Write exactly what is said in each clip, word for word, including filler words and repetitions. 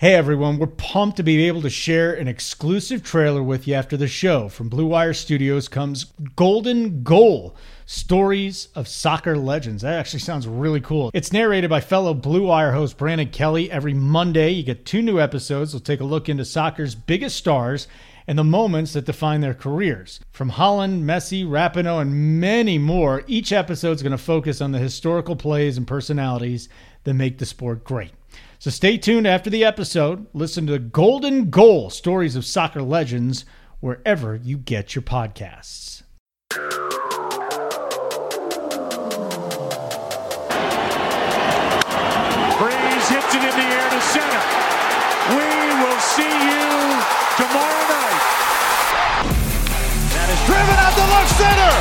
Hey everyone, we're pumped to be able to share an exclusive trailer with you after the show. From Blue Wire Studios comes Golden Goal, Stories of Soccer Legends. That actually sounds really cool. It's narrated by fellow Blue Wire host Brandon Kelly. Every Monday, you get two new episodes. We'll take a look into soccer's biggest stars and the moments that define their careers. From Haaland, Messi, Rapinoe, and many more, each episode's going to focus on the historical plays and personalities that make the sport great. So stay tuned after the episode. Listen to Golden Goal, Stories of Soccer Legends, wherever you get your podcasts. Breeze hits it in the air to center. We will see you tomorrow night. That is driven out to left center.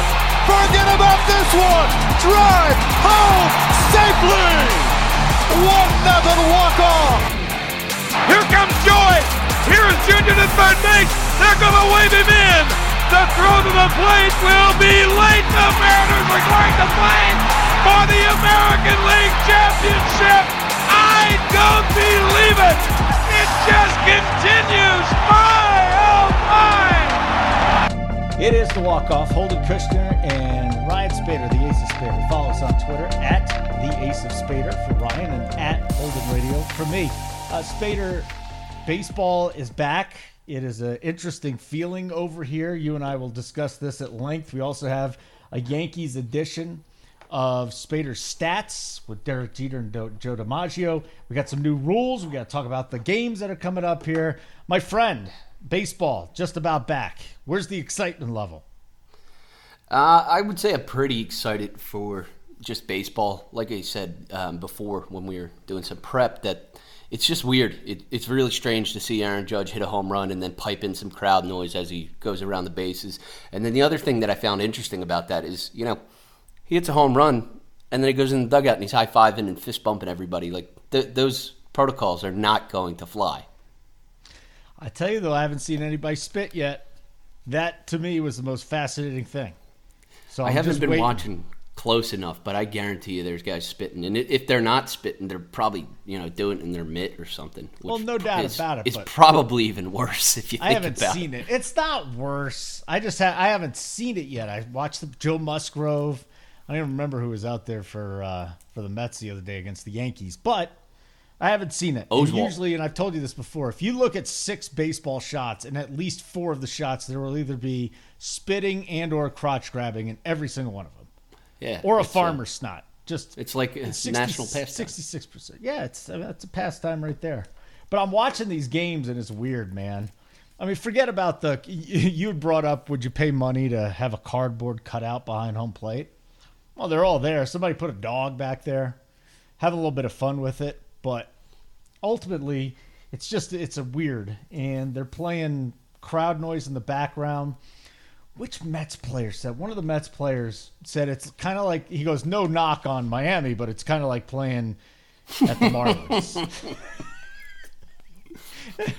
Forget about this one. Drive home safely. one nothing walk-off. Here comes Joy. Here's Junior to third base. They're going to wave him in. The throw to the plate will be late. The Mariners are going to play for the American League Championship. I don't believe it. It just continues. My, oh, my. It is the walk-off. Holden Kushner and Ryan Spader, the Ace of Spader. Follow us on Twitter at The Ace of Spader for Ryan and at Holden Radio for me. Uh, Spader, baseball is back. It is an interesting feeling over here. You and I will discuss this at length. We also have a Yankees edition of Spader's Stats with Derek Jeter and Do- Joe DiMaggio. We got some new rules. We got to talk about the games that are coming up here. My friend, baseball just about back. Where's the excitement level? Uh, I would say I'm pretty excited for just baseball. Like I said um, before when we were doing some prep, that it's just weird. It, it's really strange to see Aaron Judge hit a home run and then pipe in some crowd noise as he goes around the bases. And then the other thing that I found interesting about that is, you know, he hits a home run and then he goes in the dugout and he's high-fiving and fist-bumping everybody. Like th- those protocols are not going to fly. I tell you, though, I haven't seen anybody spit yet. That, to me, was the most fascinating thing. So I'm I haven't just been waiting. watching... close enough, but I guarantee you there's guys spitting, and if they're not spitting, they're probably, you know, doing it in their mitt or something. Which well, no doubt is, about it. It's probably even worse if you think about it. I haven't seen it. it. It's not worse. I just ha- I haven't seen it yet. I watched the Joe Musgrove. I don't even remember who was out there for uh, for the Mets the other day against the Yankees, but I haven't seen it. And usually, and I've told you this before, if you look at six baseball shots and at least four of the shots, there will either be spitting and or crotch grabbing in every single one of them. Yeah, or a farmer's uh, snot. Just it's like a it's sixty, national pastime. sixty-six percent. Yeah, it's that's a pastime right there. But I'm watching these games, and it's weird, man. I mean, forget about the – you brought up, would you pay money to have a cardboard cutout behind home plate? Well, they're all there. Somebody put a dog back there. Have a little bit of fun with it. But ultimately, it's just – it's a weird. And they're playing crowd noise in the background. Which Mets player said, one of the Mets players said it's kind of like, he goes, no knock on Miami, but it's kind of like playing at the Marlins.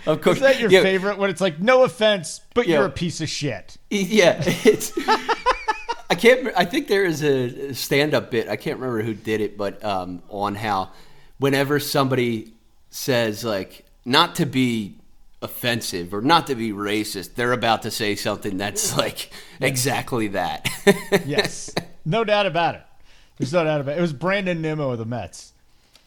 Of course. Is that your yeah. favorite? When it's like, no offense, but yeah. you're a piece of shit. Yeah. It's, I can't, I think there is a stand-up bit. I can't remember who did it, but um, on how whenever somebody says like, not to be offensive or not to be racist, they're about to say something that's like exactly that. Yes, no doubt about it. There's no doubt about it. It was Brandon Nimmo of the Mets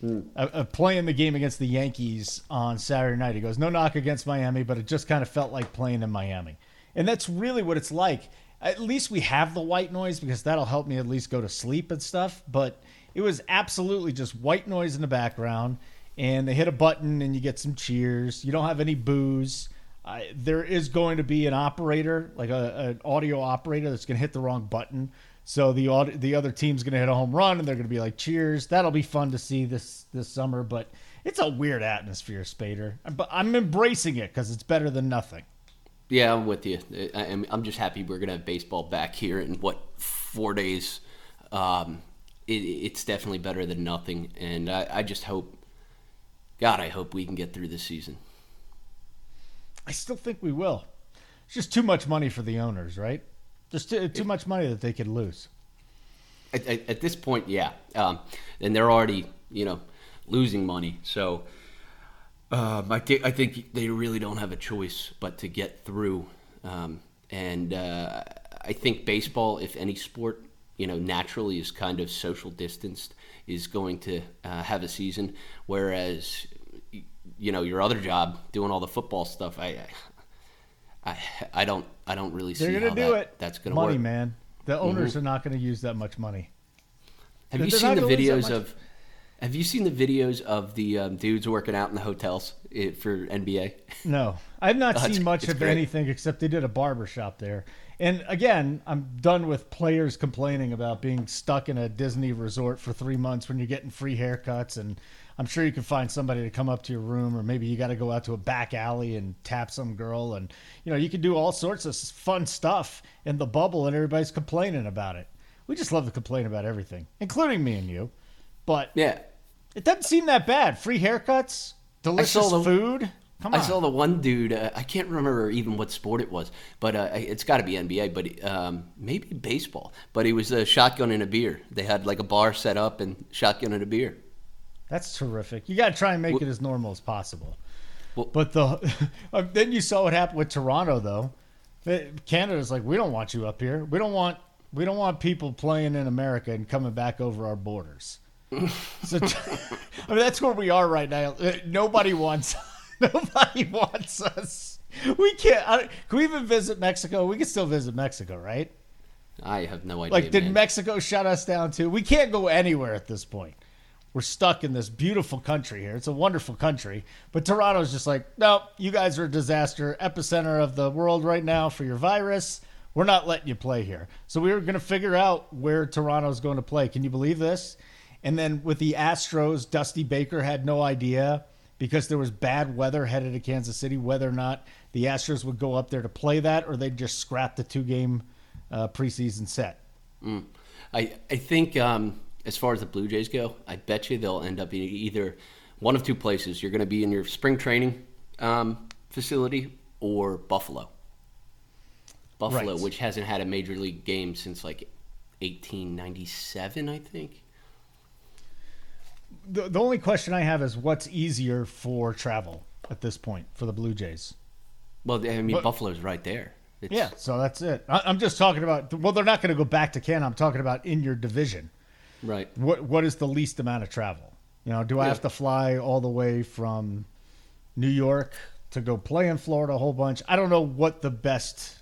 mm. uh, uh, playing the game against the Yankees on Saturday night. He goes, no knock against Miami, but it just kind of felt like playing in Miami. And that's really what it's like. At least we have the white noise because that'll help me at least go to sleep and stuff. But it was absolutely just white noise in the background. And they hit a button and you get some cheers. You don't have any boos. Uh, there is going to be an operator, like a, an audio operator that's going to hit the wrong button. So the aud- the other team's going to hit a home run and they're going to be like, cheers. That'll be fun to see this, this summer. But it's a weird atmosphere, Spader. But I'm embracing it because it's better than nothing. Yeah, I'm with you. I'm just happy we're going to have baseball back here in, what, four days. Um, it, it's definitely better than nothing. And I, I just hope... God, I hope we can get through this season. I still think we will. It's just too much money for the owners, right? Just too, too much money that they could lose. At, at, at this point, yeah. Um, and they're already, you know, losing money. So Um, I, th- I think they really don't have a choice but to get through. Um, and uh, I think baseball, if any sport, you know, naturally is kind of social distanced, is going to uh, have a season. Whereas, you know, your other job, doing all the football stuff, I, I, I don't, I don't really see They're gonna how do that, it. that's going to work. Money, man. The owners mm-hmm. are not going to use that much money. Have They're you seen the videos of? Have you seen the videos of the um, dudes working out in the hotels for N B A? No, I've not oh, seen much of great. anything except they did a barber shop there. And again, I'm done with players complaining about being stuck in a Disney resort for three months when you're getting free haircuts. And I'm sure you can find somebody to come up to your room, or maybe you got to go out to a back alley and tap some girl. And, you know, you can do all sorts of fun stuff in the bubble, and everybody's complaining about it. We just love to complain about everything, including me and you. But yeah. It doesn't seem that bad. Free haircuts, delicious the, food. Come on. I saw the one dude. Uh, I can't remember even what sport it was, but uh, it's got to be N B A, but um, maybe baseball. But it was a shotgun and a beer. They had like a bar set up and shotgun and a beer. That's terrific. You got to try and make well, it as normal as possible. Well, but the then you saw what happened with Toronto, though. Canada's like, we don't want you up here. We don't want we don't want people playing in America and coming back over our borders. So, I mean, that's where we are right now. Nobody wants, nobody wants us. We can't. I, can we even visit Mexico? We can still visit Mexico, right? I have no idea. Like, did man. Mexico shut us down too? We can't go anywhere at this point. We're stuck in this beautiful country here. It's a wonderful country, but Toronto's just like, no, you guys are a disaster, epicenter of the world right now for your virus. We're not letting you play here. So we were going to figure out where Toronto's going to play. Can you believe this? And then with the Astros, Dusty Baker had no idea because there was bad weather headed to Kansas City, whether or not the Astros would go up there to play that, or they'd just scrap the two-game uh, preseason set. Mm. I, I think um, as far as the Blue Jays go, I bet you they'll end up in either one of two places. You're going to be in your spring training um, facility or Buffalo. Buffalo, right. Which hasn't had a major league game since like eighteen ninety-seven, I think. The, the only question I have is what's easier for travel at this point for the Blue Jays? Well, I mean, but, Buffalo's right there. It's... Yeah, so that's it. I, I'm just talking about, well, they're not going to go back to Canada. I'm talking about in your division. Right. What What is the least amount of travel? You know, do I yeah. have to fly all the way from New York to go play in Florida a whole bunch? I don't know what the best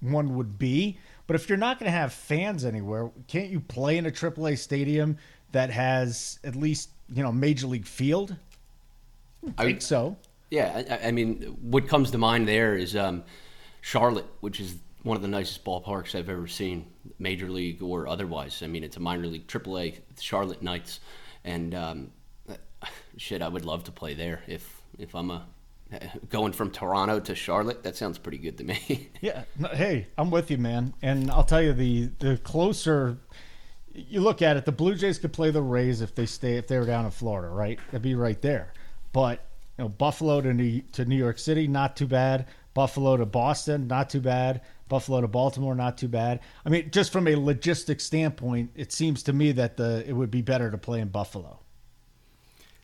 one would be, but if you're not going to have fans anywhere, can't you play in a triple A stadium that has at least, you know, major league field? I think I, so. Yeah, I, I mean, what comes to mind there is um, Charlotte, which is one of the nicest ballparks I've ever seen, major league or otherwise. I mean, it's a minor league triple A, Charlotte Knights, and um, shit, I would love to play there if if I'm a going from Toronto to Charlotte. That sounds pretty good to me. Yeah, no, hey, I'm with you, man, and I'll tell you the the closer. You look at it, the Blue Jays could play the Rays if they stay if they were down in Florida, right? That'd be right there. But you know, Buffalo to New, to New York City, not too bad. Buffalo to Boston, not too bad. Buffalo to Baltimore, not too bad. I mean, just from a logistics standpoint, it seems to me that the it would be better to play in Buffalo.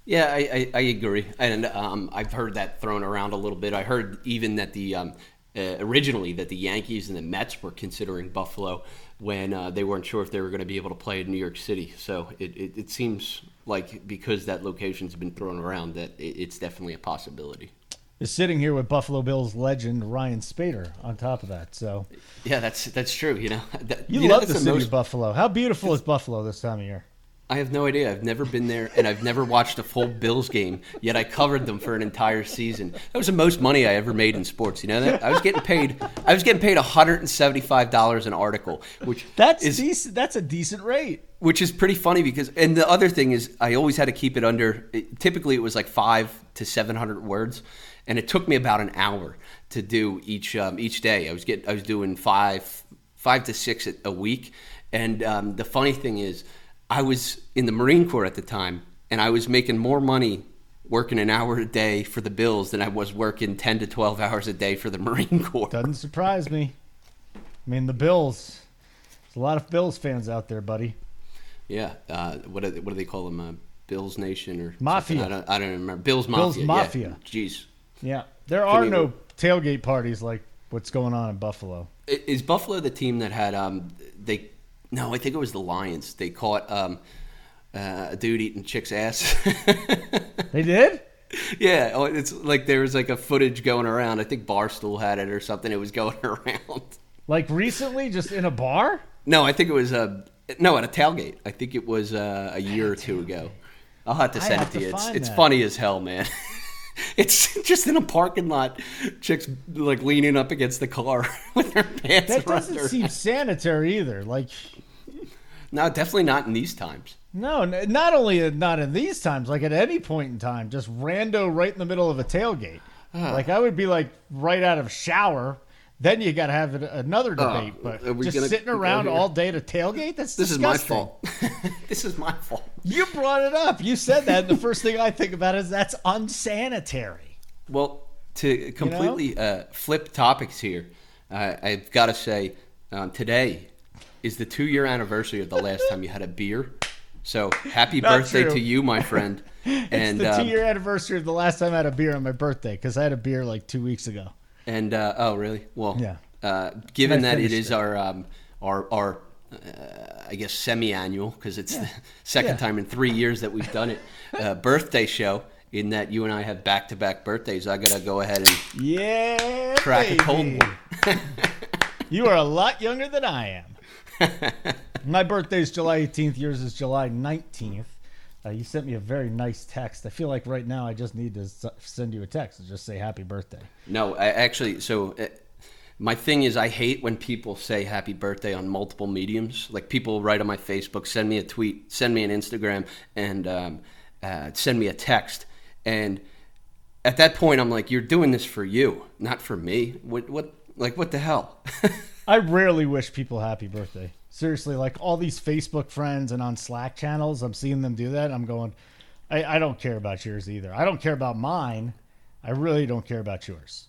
Yeah, I, I, I agree, and um, I've heard that thrown around a little bit. I heard even that the um, uh, originally that the Yankees and the Mets were considering Buffalo when uh, they weren't sure if they were going to be able to play in New York City. So it, it, it seems like because that location's been thrown around that it, it's definitely a possibility. You're sitting here with Buffalo Bills legend Ryan Spader on top of that. So yeah, that's that's true. You know, that, you, you love know, the, the city most... of Buffalo. How beautiful is Buffalo this time of year? I have no idea. I've never been there, and I've never watched a full Bills game, yet I covered them for an entire season. That was the most money I ever made in sports. You know that? I was getting paid I was getting paid one hundred seventy-five dollars an article, which that's is decent. That's a decent rate. Which is pretty funny because – and the other thing is I always had to keep it under – typically it was like five to seven hundred words, and it took me about an hour to do each um, each day. I was getting I was doing five five to six a week, and um, the funny thing is – I was in the Marine Corps at the time, and I was making more money working an hour a day for the Bills than I was working ten to twelve hours a day for the Marine Corps. Doesn't surprise me. I mean, the Bills. There's a lot of Bills fans out there, buddy. Yeah. Uh, what, do, what do they call them? Uh, Bills Nation or Mafia. Something. I don't I don't remember. Bills Mafia. Bills Mafia. Yeah. Jeez. Yeah. There are Couldn't no even... tailgate parties like what's going on in Buffalo. Is Buffalo the team that had um they no, I think it was the Lions. They caught um uh, a dude eating chick's ass. They did? Yeah, it's like there was like a footage going around. I think Barstool had it or something. It was going around. Like recently, just in a bar? No, I think it was a no at a tailgate. I think it was a, a year or two ago. I'll have to send have it to, to you. It's, it's funny as hell, man. It's just in a parking lot, chicks like leaning up against the car with their pants. That doesn't their... seem sanitary either. Like, no, definitely not in these times. No, not only not in these times, like at any point in time, just rando right in the middle of a tailgate. Uh, like I would be like right out of shower. Then you got to have another debate. Uh, but just gonna, sitting around all day to tailgate? That's this disgusting. Is my fault. This is my fault. You brought it up. You said that. And the first thing I think about is that's unsanitary. Well, to completely you know? uh, flip topics here, uh, I've got to say um, today is the two-year anniversary of the last time you had a beer. So happy Not birthday true. To you, my friend. It's and, the two-year um, anniversary of the last time I had a beer on my birthday because I had a beer like two weeks ago. And uh, oh, really? Well, yeah. Uh, given that it is it. our um, our our uh, I guess semi-annual because it's yeah. the second yeah. time in three years that we've done it, uh, birthday show. In that you and I have back-to-back birthdays, I gotta go ahead and yeah, crack baby. A cold one. You are a lot younger than I am. My birthday is July eighteenth. Yours is July nineteenth. Uh, you sent me a very nice text. I feel like right now I just need to send you a text and just say happy birthday. No, I actually, so uh, my thing is I hate when people say happy birthday on multiple mediums. Like people write on my Facebook, send me a tweet, send me an Instagram, and um, uh, send me a text. And at that point, I'm like, you're doing this for you, not for me. What, what, like, what the hell? I rarely wish people happy birthday. Seriously, like all these Facebook friends and on Slack channels, I'm seeing them do that. I'm going, I, I don't care about yours either. I don't care about mine. I really don't care about yours.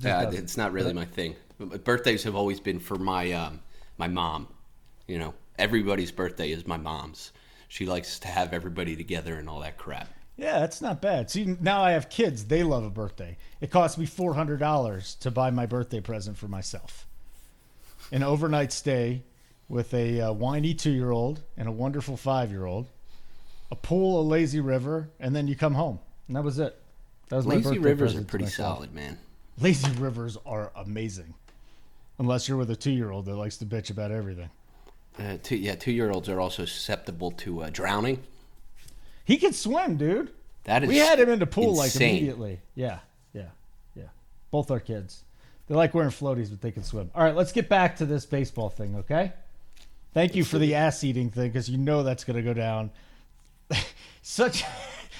Yeah, uh, it's not really my thing. Birthdays have always been for my um, my mom. You know, everybody's birthday is my mom's. She likes to have everybody together and all that crap. Yeah, that's not bad. See, now I have kids. They love a birthday. It cost me four hundred dollars to buy my birthday present for myself. An overnight stay with a uh, whiny two-year-old and a wonderful five-year-old, a pool, a lazy river, and then you come home. And that was it. That was lazy my birthday rivers are pretty solid, man. Lazy rivers are amazing. Unless you're with a two-year-old that likes to bitch about everything. Uh, two, yeah, two-year-olds are also susceptible to uh, drowning. He can swim, dude. That is we had him in the pool insane. Like immediately. Yeah, yeah, yeah. Both our kids. They like wearing floaties, but they can swim. All right, let's get back to this baseball thing, okay? Thank you for the ass-eating thing because you know that's going to go down such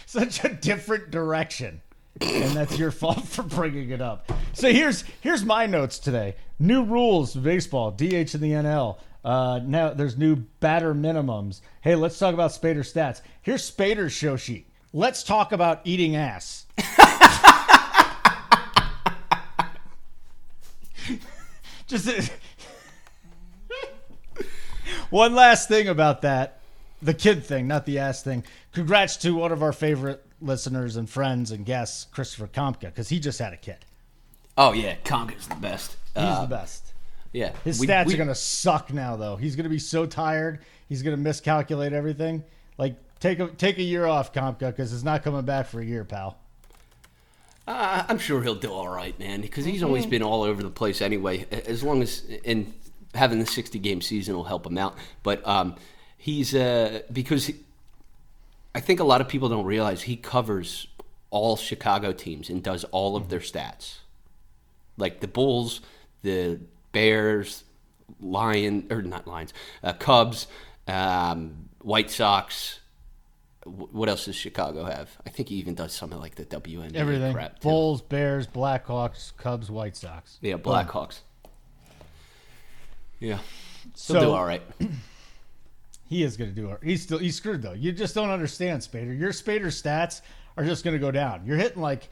such a different direction. And that's your fault for bringing it up. So here's here's my notes today. New rules for baseball, D H and the N L. Uh, now there's new batter minimums. Hey, let's talk about Spader's stats. Here's Spader's show sheet. Let's talk about eating ass. Just... A, one last thing about that, the kid thing, not the ass thing. Congrats to one of our favorite listeners and friends and guests, Christopher Kamka, because he just had a kid. Oh, yeah. Kamka's the best. He's uh, the best. Yeah. His we, stats we, are going to suck now, though. He's going to be so tired. He's going to miscalculate everything. Like, take a, take a year off, Kamka, because it's not coming back for a year, pal. Uh, I'm sure he'll do all right, man, because he's always been all over the place anyway, as long as... in. Having the sixty-game season will help him out. But um, he's uh, – because he, I think a lot of people don't realize he covers all Chicago teams and does all of their stats. Like the Bulls, the Bears, Lion – or not Lions, uh, Cubs, um, White Sox. W- what else does Chicago have? I think he even does something like the W N B A Everything. Crap. Too. Bulls, Bears, Blackhawks, Cubs, White Sox. Yeah, Blackhawks. Yeah, so do all right. He is going to do all right. He's still he's screwed though. You just don't understand Spader. Your Spader stats are just going to go down. You're hitting like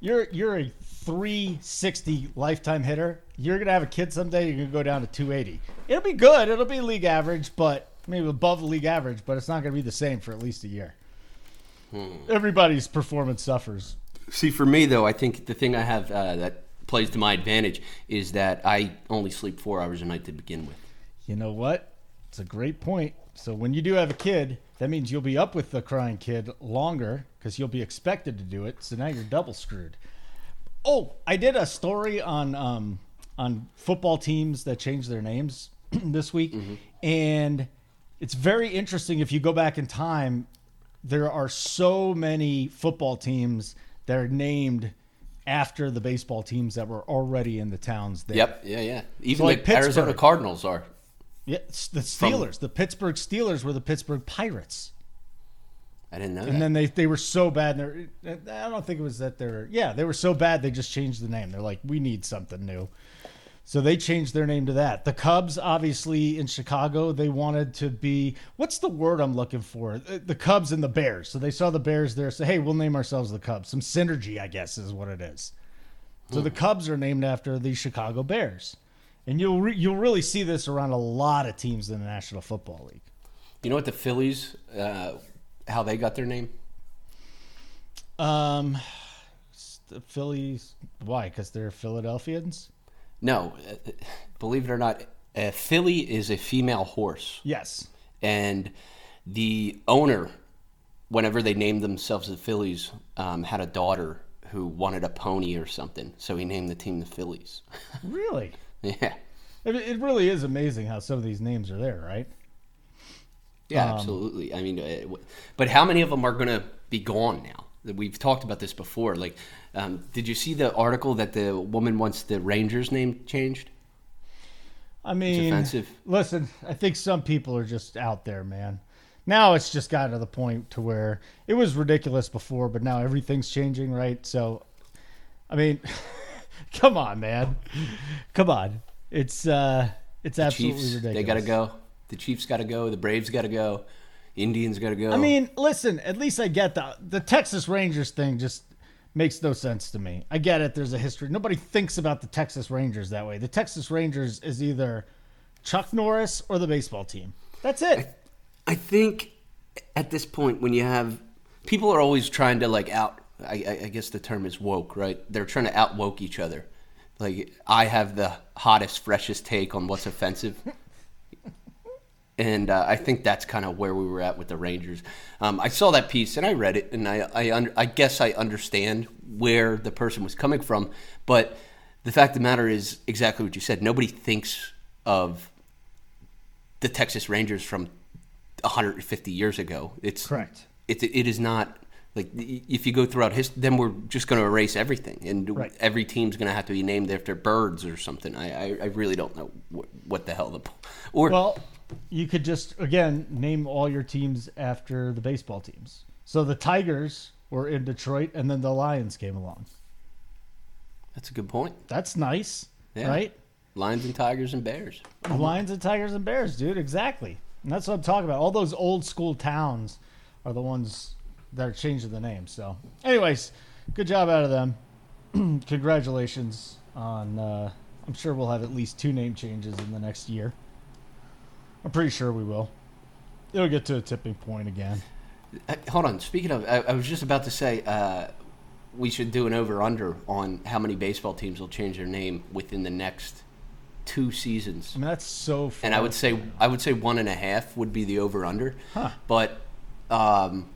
you're you're a three sixty lifetime hitter. You're going to have a kid someday. You're going to go down to two eighty. It'll be good. It'll be league average, but maybe above the league average. But it's not going to be the same for at least a year. Hmm. Everybody's performance suffers. See, for me, though, I think the thing I have uh, that plays to my advantage is that I only sleep four hours a night to begin with. You know what? It's a great point. So when you do have a kid, that means you'll be up with the crying kid longer because you'll be expected to do it. So now you're double screwed. Oh, I did a story on um, on football teams that change their names this week. Mm-hmm. And it's very interesting. If you go back in time, there are so many football teams that are named after the baseball teams that were already in the towns there. Yep, yeah, yeah. Even so like the Arizona Cardinals are. Yeah, the Steelers. From... The Pittsburgh Steelers were the Pittsburgh Pirates. I didn't know and that. And then they, they were so bad. And I don't think it was that they were... Yeah, they were so bad they just changed the name. They're like, we need something new. So they changed their name to that. The Cubs, obviously, in Chicago, they wanted to be... What's the word I'm looking for? The Cubs and the Bears. So they saw the Bears there. So, hey, we'll name ourselves the Cubs. Some synergy, I guess, is what it is. So hmm. the Cubs are named after the Chicago Bears. And you'll re- you'll really see this around a lot of teams in the National Football League. You know what the Phillies, uh, how they got their name? Um, the Phillies, why? Because they're Philadelphians? No, believe it or not, a filly is a female horse. Yes. And the owner, whenever they named themselves the Phillies, um, had a daughter who wanted a pony or something. So he named the team the Phillies. Really? Yeah. It, it really is amazing how some of these names are there, right? Yeah, um, absolutely. I mean, it, but how many of them are going to be gone now? We've talked about this before. Like, um, did you see the article that the woman wants the Rangers' name changed? I mean, listen, I think some people are just out there, man. Now it's just gotten to the point to where it was ridiculous before, but now everything's changing, right? So, I mean, come on, man. Come on. It's uh, it's absolutely Chiefs, ridiculous. They got to go. The Chiefs got to go. The Braves got to go. Indians got to go. I mean, listen, at least I get the the Texas Rangers thing just makes no sense to me. I get it. There's a history. Nobody thinks about the Texas Rangers that way. The Texas Rangers is either Chuck Norris or the baseball team. That's it. I, I think at this point when you have – people are always trying to like out – I, I guess the term is woke, right? They're trying to out-woke each other. Like I have the hottest, freshest take on what's offensive. And uh, I think that's kind of where we were at with the Rangers. Um, I saw that piece, and I read it, and I I, under, I guess I understand where the person was coming from. But the fact of the matter is exactly what you said. Nobody thinks of the Texas Rangers from one hundred fifty years ago. It's correct. It, it is not – like if you go throughout history, then we're just going to erase everything. And right. every team's going to have to be named after birds or something. I, I, I really don't know what, what the hell the – or well, – you could just, again, name all your teams after the baseball teams. So the Tigers were in Detroit, and then the Lions came along. That's a good point. That's nice, yeah. right? Lions and Tigers and Bears. Lions and Tigers and Bears, dude, exactly. And that's what I'm talking about. All those old school towns are the ones that are changing the name. So, anyways, good job out of them. Congratulations on, uh, I'm sure we'll have at least two name changes in the next year. I'm pretty sure we will. It'll get to a tipping point again. Hold on. Speaking of, I, I was just about to say uh, we should do an over-under on how many baseball teams will change their name within the next two seasons. I mean, that's so fun. And I would say I would say one and a half would be the over-under. Huh. But um,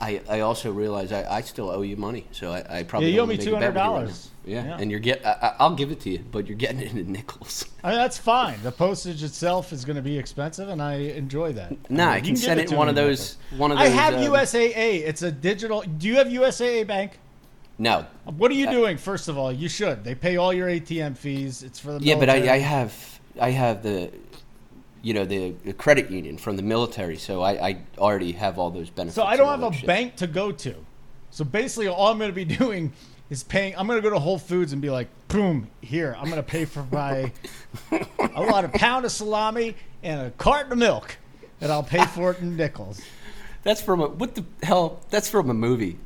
I I also realize I, I still owe you money, so I, I probably yeah, you owe me two hundred dollars. Right yeah. yeah, and you're get I, I'll give it to you, but you're getting it in nickels. I mean, that's fine. The postage itself is going to be expensive, and I enjoy that. Nah, I, mean, I can, can send it, it one of those. Nickels. One of those. I have um, U S A A. It's a digital. Do you have U S A A Bank? No. What are you I, doing? First of all, you should. They pay all your A T M fees. It's for the yeah, military. But I, I have I have the. You know, the, the credit union from the military, so I, I already have all those benefits. So I don't have a shit. bank to go to. So basically all I'm going to be doing is paying. I'm going to go to Whole Foods and be like, boom, here. I'm going to pay for my a lot of pound of salami and a carton of milk, and I'll pay for it in nickels. That's from a – what the hell? That's from a movie.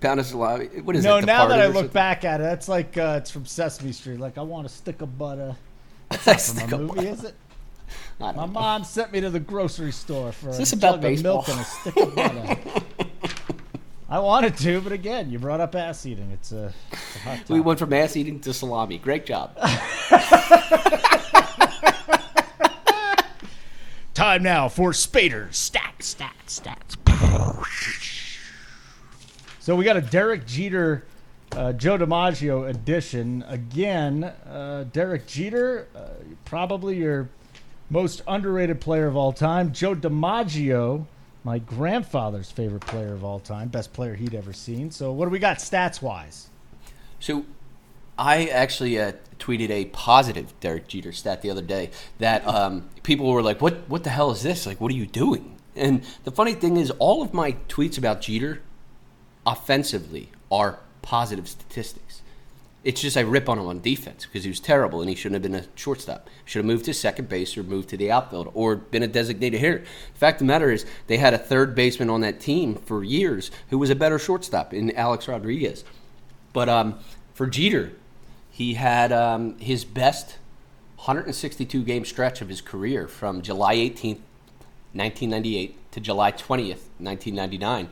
Pound of salami. What is no, that? No, now that I look something? back at it, that's like uh, it's from Sesame Street. Like I want a stick of butter. That's not from a movie, butter. Is it? My know. mom sent me to the grocery store for Is this a about jug baseball? of milk and a stick of butter. I wanted to, but again, you brought up ass eating. It's a, it's a hot topic. We went from ass eating to salami. Great job. Time now for Spader stats, stats, stats. So we got a Derek Jeter, uh, Joe DiMaggio edition. Again, uh, Derek Jeter, uh, probably your most underrated player of all time. Joe DiMaggio, my grandfather's favorite player of all time, best player he'd ever seen. So what do we got stats-wise? So I actually uh, tweeted a positive Derek Jeter stat the other day that um, people were like, what what the hell is this? Like, what are you doing? And the funny thing is all of my tweets about Jeter offensively are positive statistics. It's just I rip on him on defense because he was terrible and he shouldn't have been a shortstop. Should have moved to second base or moved to the outfield or been a designated hitter. The fact of the matter is they had a third baseman on that team for years who was a better shortstop in Alex Rodriguez. But um, for Jeter, he had um, his best one hundred sixty-two game stretch of his career from July eighteenth, nineteen ninety-eight to July twentieth, nineteen ninety-nine.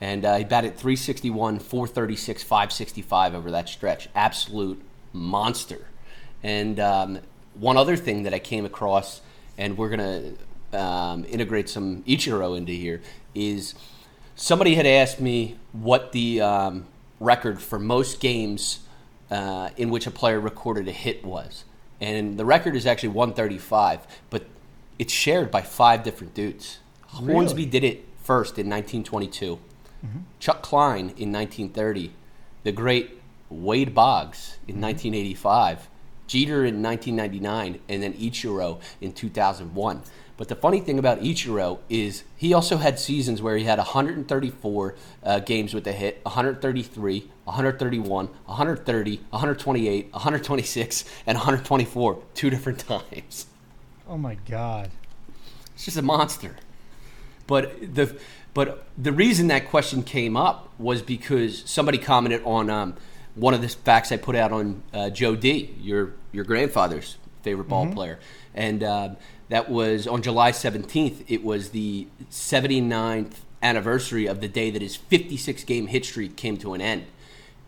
And uh, he batted three sixty-one, four thirty-six, five sixty-five over that stretch. Absolute monster. And um, one other thing that I came across, and we're going to um, integrate some Ichiro into here, is somebody had asked me what the um, record for most games uh, in which a player recorded a hit was. And the record is actually one thirty-five, but it's shared by five different dudes. Really? Hornsby did it first in nineteen twenty-two. Mm-hmm. Chuck Klein in nineteen thirty, the great Wade Boggs in mm-hmm. nineteen eighty-five, Jeter in nineteen ninety-nine, and then Ichiro in two thousand one. But the funny thing about Ichiro is he also had seasons where he had one hundred thirty-four uh, games with a hit, one hundred thirty-three, one hundred thirty-one, one hundred thirty, one hundred twenty-eight, one hundred twenty-six, and one hundred twenty-four two different times. Oh my God. It's just a monster. But the but the reason that question came up was because somebody commented on um, one of the facts I put out on uh, Joe D, your your grandfather's favorite ball mm-hmm. player, and um, that was on July seventeenth. It was the seventy-ninth anniversary of the day that his fifty-six game hit streak came to an end,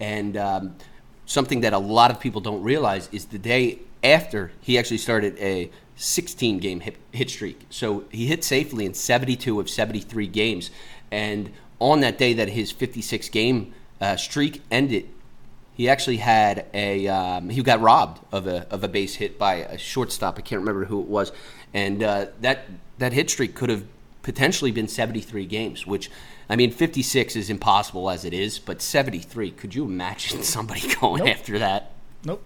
and um, something that a lot of people don't realize is the day after he actually started a sixteen game hit, hit streak. So he hit safely in seventy-two of seventy-three games. And on that day that his fifty-six game uh, streak ended, he actually had a um, – he got robbed of a of a base hit by a shortstop. I can't remember who it was. And uh, that, that hit streak could have potentially been seventy-three games, which – I mean, fifty-six is impossible as it is, but seventy-three, could you imagine somebody going nope. after that? Nope.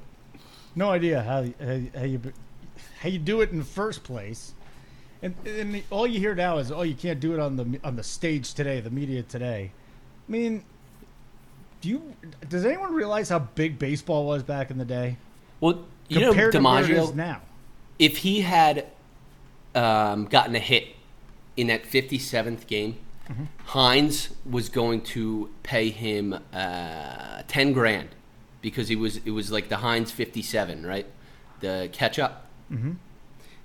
No idea how, how, how you – how you do it in the first place, and, and the, all you hear now is, "Oh, you can't do it on the on the stage today, the media today." I mean, do you? Does anyone realize how big baseball was back in the day? Well, you compared know, DiMaggio, to where it is now, if he had um, gotten a hit in that fifty-seventh game, mm-hmm. Hines was going to pay him uh, ten grand because he was it was like the Hines fifty-seven, right? The catch up. Mm-hmm.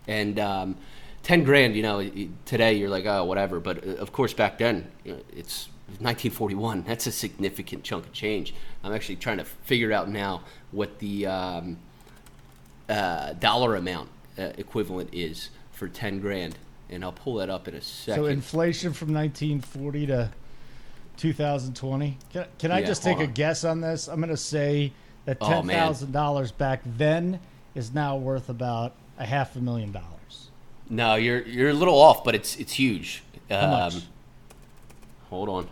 And um, ten grand, you know, today you're like, oh, whatever. But uh, of course, back then, you know, it's nineteen forty-one. That's a significant chunk of change. I'm actually trying to figure out now what the um, uh, dollar amount uh, equivalent is for ten grand, and I'll pull that up in a second. So inflation from nineteen forty to two thousand twenty. Can, can I yeah, just take on. a guess on this? I'm going to say that ten thousand dollars oh, back then is now worth about a half a million dollars. No, you're you're a little off, but it's it's huge. How um, much? Hold on. one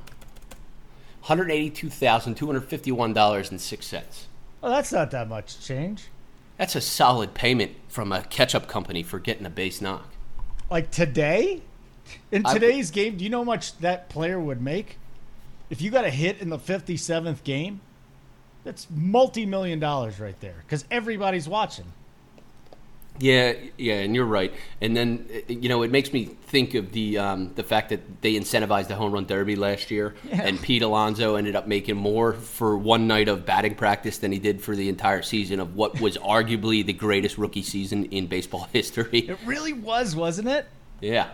hundred eighty-two thousand two hundred fifty-one dollars and six cents. Oh, that's not that much change. That's a solid payment from a catch-up company for getting a base knock. Like today? In today's I, game, do you know how much that player would make? If you got a hit in the fifty-seventh game, that's multi-million dollars right there because everybody's watching. Yeah, yeah, and you're right. And then, you know, it makes me think of the um, the fact that they incentivized the home run derby last year, yeah. and Pete Alonso ended up making more for one night of batting practice than he did for the entire season of what was arguably the greatest rookie season in baseball history. It really was, wasn't it? Yeah.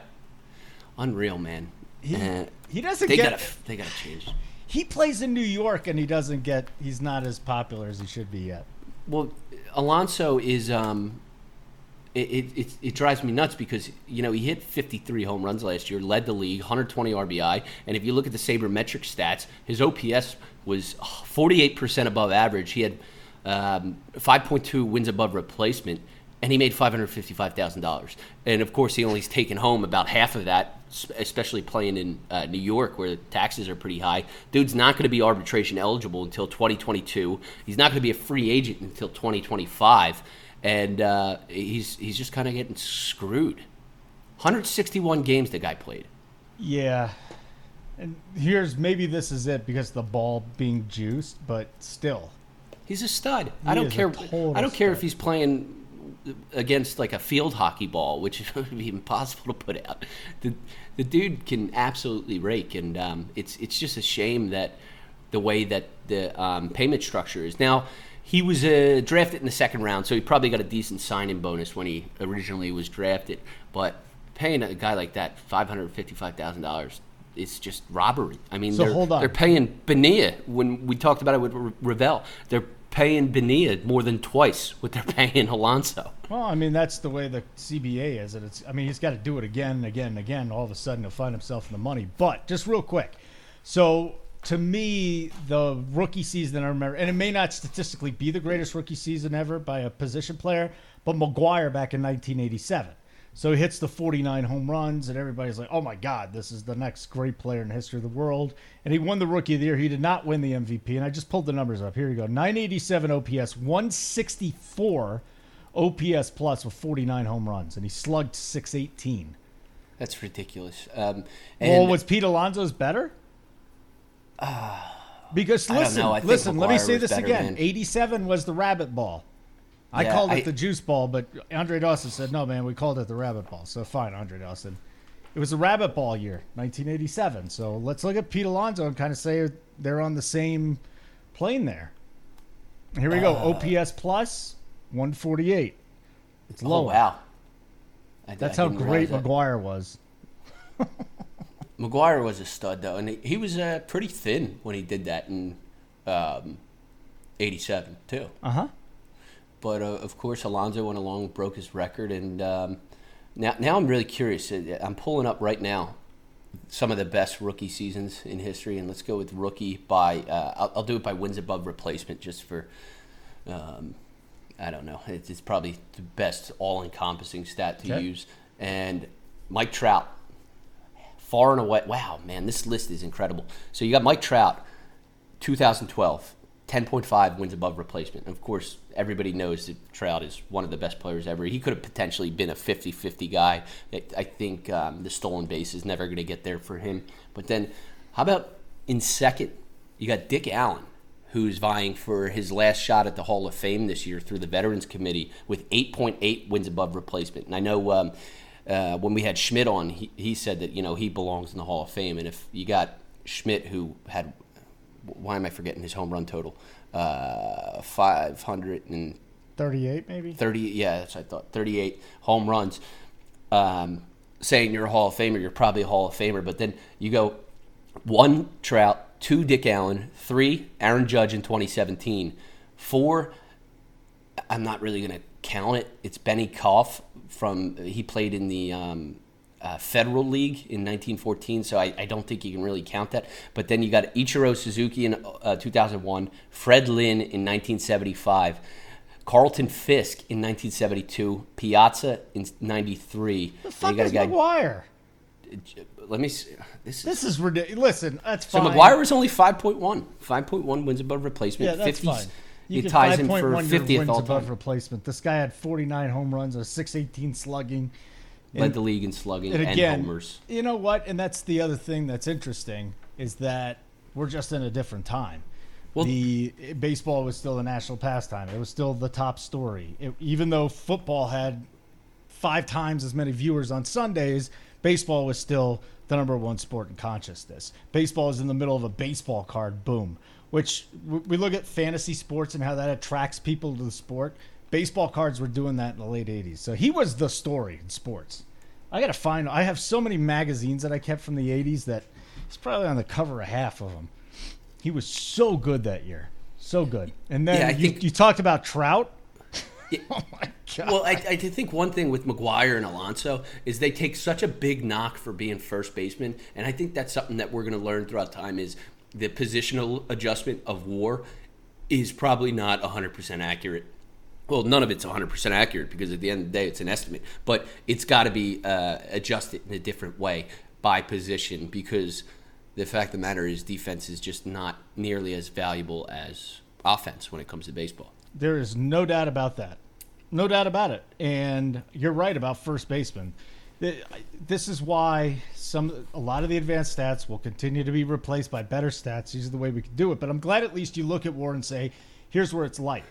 Unreal, man. He, uh, he doesn't they get... Gotta, they got to change. he plays in New York and he doesn't get, he's not as popular as he should be yet. Well, Alonso is, um, it, it, it, it drives me nuts because, you know, he hit fifty-three home runs last year, led the league, one hundred twenty R B I. And if you look at the sabermetric stats, his O P S was forty-eight percent above average. He had um, five point two wins above replacement. And he made five hundred fifty-five thousand dollars. And, of course, he only's taken home about half of that, especially playing in uh, New York where the taxes are pretty high. Dude's not going to be arbitration eligible until twenty twenty-two. He's not going to be a free agent until twenty twenty-five. And uh, he's he's just kind of getting screwed. one hundred sixty-one games the guy played. Yeah. And here's maybe this is it because the ball being juiced, but still. He's a stud. He I don't care. I don't care stud. If he's playing against like a field hockey ball, which would be impossible to put out. The the dude can absolutely rake, and um, it's it's just a shame that the way that the um, payment structure is. Now, he was uh, drafted in the second round, so he probably got a decent signing bonus when he originally was drafted. But paying a guy like that five hundred fifty-five thousand dollars, it's just robbery. I mean, so they're, hold on. They're paying Bonilla. When we talked about it with Ravel, they're paying Bonilla more than twice what they're paying Alonso. Well, I mean, that's the way the C B A is. And it's, I mean, he's got to do it again and again and again. All of a sudden, he'll find himself in the money. But just real quick. So, to me, the rookie season, I remember, and it may not statistically be the greatest rookie season ever by a position player, but McGwire back in nineteen eighty-seven. So, he hits the forty-nine home runs, and everybody's like, oh, my God, this is the next great player in the history of the world. And he won the Rookie of the Year. He did not win the M V P, and I just pulled the numbers up. Here you go. nine eighty-seven O P S, one sixty-four O P S plus with forty-nine home runs, and he slugged six eighteen. That's ridiculous. Um, and well, was Pete Alonso's better? Uh, because, listen, I I listen let me say this better, again. Man. eighty-seven was the rabbit ball. I yeah, called it I, the juice ball, but Andre Dawson said, no, man, we called it the rabbit ball. So fine, Andre Dawson. It was a rabbit ball year, nineteen eighty-seven. So let's look at Pete Alonso and kind of say they're on the same plane there. Here we go. Uh, O P S plus one forty-eight. It's low. Oh, wow. I, That's I how great McGwire was. McGwire was a stud, though. And he, he was uh, pretty thin when he did that in um, eighty-seven, too. Uh-huh. But, uh, of course, Alonso went along, broke his record. And um, now now I'm really curious. I'm pulling up right now some of the best rookie seasons in history. And let's go with rookie by uh, – I'll, I'll do it by wins above replacement just for um, – I don't know. It's, it's probably the best all-encompassing stat to okay. use. And Mike Trout, far and away – wow, man, this list is incredible. So you got Mike Trout, two thousand twelve. ten point five wins above replacement. And of course, everybody knows that Trout is one of the best players ever. He could have potentially been a fifty-fifty guy. I think um, the stolen base is never going to get there for him. But then how about in second, you got Dick Allen, who's vying for his last shot at the Hall of Fame this year through the Veterans Committee with eight point eight wins above replacement. And I know um, uh, when we had Schmidt on, he, he said that, you know, he belongs in the Hall of Fame. And if you got Schmidt, who had... Why am I forgetting his home run total? Uh, five hundred thirty-eight, maybe? thirty, yeah, that's what I thought. thirty-eight home runs. Um, saying you're a Hall of Famer, you're probably a Hall of Famer. But then you go one Trout, two Dick Allen, three Aaron Judge in twenty seventeen, four, I'm not really going to count it. It's Benny Kauf from, he played in the um, Uh, Federal League in nineteen fourteen, so I, I don't think you can really count that. But then you got Ichiro Suzuki in uh, two thousand one, Fred Lynn in nineteen seventy-five, Carlton Fisk in nineteen seventy-two, Piazza in ninety-three. The fuck is McGwire? Let me see. This is, this is ridiculous. Listen, that's fine. So McGwire was only five point one. five point one wins above replacement. Yeah, that's fifty, fine. You it ties him for fiftieth wins all above time. Replacement. This guy had forty-nine home runs, a six eighteen slugging. Led and, the league in slugging and, again, and homers. You know what? And that's the other thing that's interesting is that we're just in a different time. Well, the baseball was still the national pastime. It was still the top story. It, even though football had five times as many viewers on Sundays, baseball was still the number one sport in consciousness. Baseball is in the middle of a baseball card boom, which we look at fantasy sports and how that attracts people to the sport. Baseball cards were doing that in the late eighties. So he was the story in sports. I got to find – I have so many magazines that I kept from the eighties that he's probably on the cover of half of them. He was so good that year. So good. And then yeah, you, think, you talked about Trout. Yeah, oh, my God. Well, I, I think one thing with McGwire and Alonso is they take such a big knock for being first baseman, and I think that's something that we're going to learn throughout time is the positional adjustment of WAR is probably not one hundred percent accurate. Well, none of it's one hundred percent accurate because at the end of the day, it's an estimate. But it's got to be uh, adjusted in a different way by position because – the fact of the matter is defense is just not nearly as valuable as offense when it comes to baseball. There is no doubt about that. No doubt about it. And you're right about first baseman. This is why some a lot of the advanced stats will continue to be replaced by better stats. These are the way we can do it. But I'm glad at least you look at WAR and say, here's where it's light.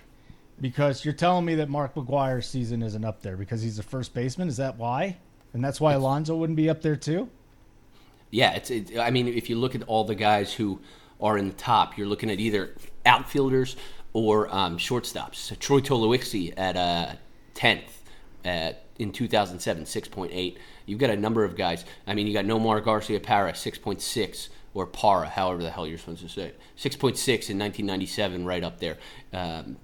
Because you're telling me that Mark McGwire's season isn't up there because he's a first baseman. Is that why? And that's why Alonso wouldn't be up there too? Yeah, it's. It, I mean, if you look at all the guys who are in the top, you're looking at either outfielders or um, shortstops. So Troy Tulowitzki at uh, tenth at, in two thousand seven, six point eight. You've got a number of guys. I mean, you got Nomar Garciaparra, six point six, or Parra, however the hell you're supposed to say it. six point six in nineteen ninety-seven, right up there. Um,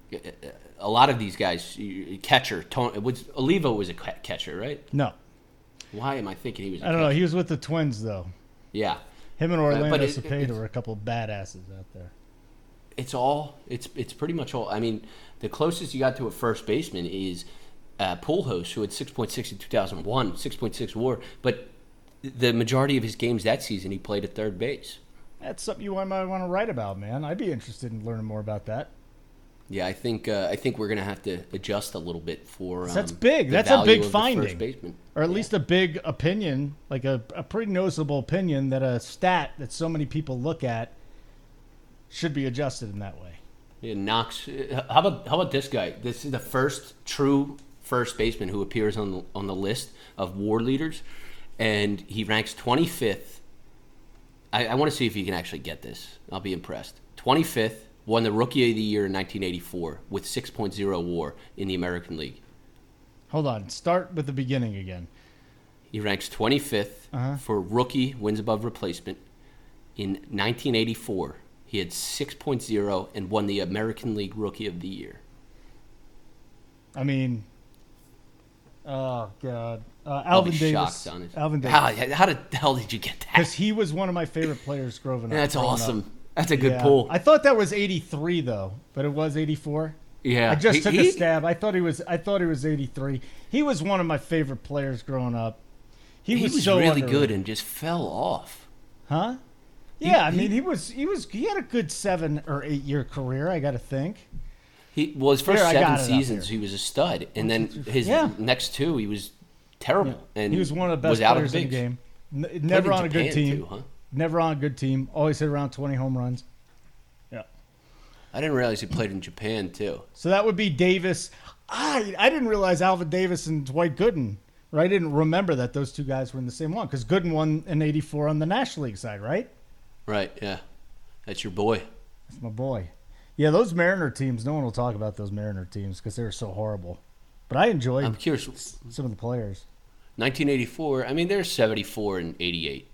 a lot of these guys, catcher. Tony, was, Olivo was a catcher, right? No. Why am I thinking he was a catcher? I don't know. He was with the Twins, though. Yeah. Him and Orlando uh, it, Cepeda were a couple of badasses out there. It's all – it's it's pretty much all – I mean, the closest you got to a first baseman is uh, Pujols, who had six point six in two thousand one, six point six WAR. But the majority of his games that season, he played at third base. That's something you might want to write about, man. I'd be interested in learning more about that. Yeah, I think uh, I think we're going to have to adjust a little bit for um, that's big. That's a big finding, or at yeah. least a big opinion, like a, a pretty noticeable opinion that a stat that so many people look at should be adjusted in that way. Yeah, Knox. How about how about this guy? This is the first true first baseman who appears on the, on the list of WAR leaders, and he ranks twenty-fifth. I, I want to see if you can actually get this. I'll be impressed. twenty-fifth. Won the Rookie of the Year in nineteen eighty-four with six point oh WAR in the American League. Hold on. Start with the beginning again. He ranks twenty-fifth uh-huh. for rookie wins above replacement. In nineteen eighty-four, he had six point oh and won the American League Rookie of the Year. I mean, oh, God. Uh, Alvin Davis. Alvin Davis. How, how the hell did you get that? Because he was one of my favorite players growing up. That's awesome. Up. That's a good yeah. pull. I thought that was eighty-three though, but it was eighty-four. Yeah, I just he, took he, a stab. I thought he was. I thought he was eighty-three. He was one of my favorite players growing up. He, he was, was so really underrated. Good and just fell off. Huh? Yeah, he, I mean he, he was. He was. He had a good seven or eight year career. I got to think. He well, his first here, seven seasons he was a stud, and then his yeah. next two he was terrible. Yeah. And he was one of the best players in the game. N- never on a Japan good team. Too, huh? Never on a good team. Always hit around twenty home runs. Yeah. I didn't realize he played in Japan, too. So that would be Davis. I I didn't realize Alvin Davis and Dwight Gooden, right? I didn't remember that those two guys were in the same one because Gooden won in eighty-four on the National League side, right? Right, yeah. That's your boy. That's my boy. Yeah, those Mariner teams, no one will talk about those Mariner teams because they were so horrible. But I enjoyed I'm curious. Some of the players. nineteen eighty-four, I mean, they're seventy-four and eighty-eight.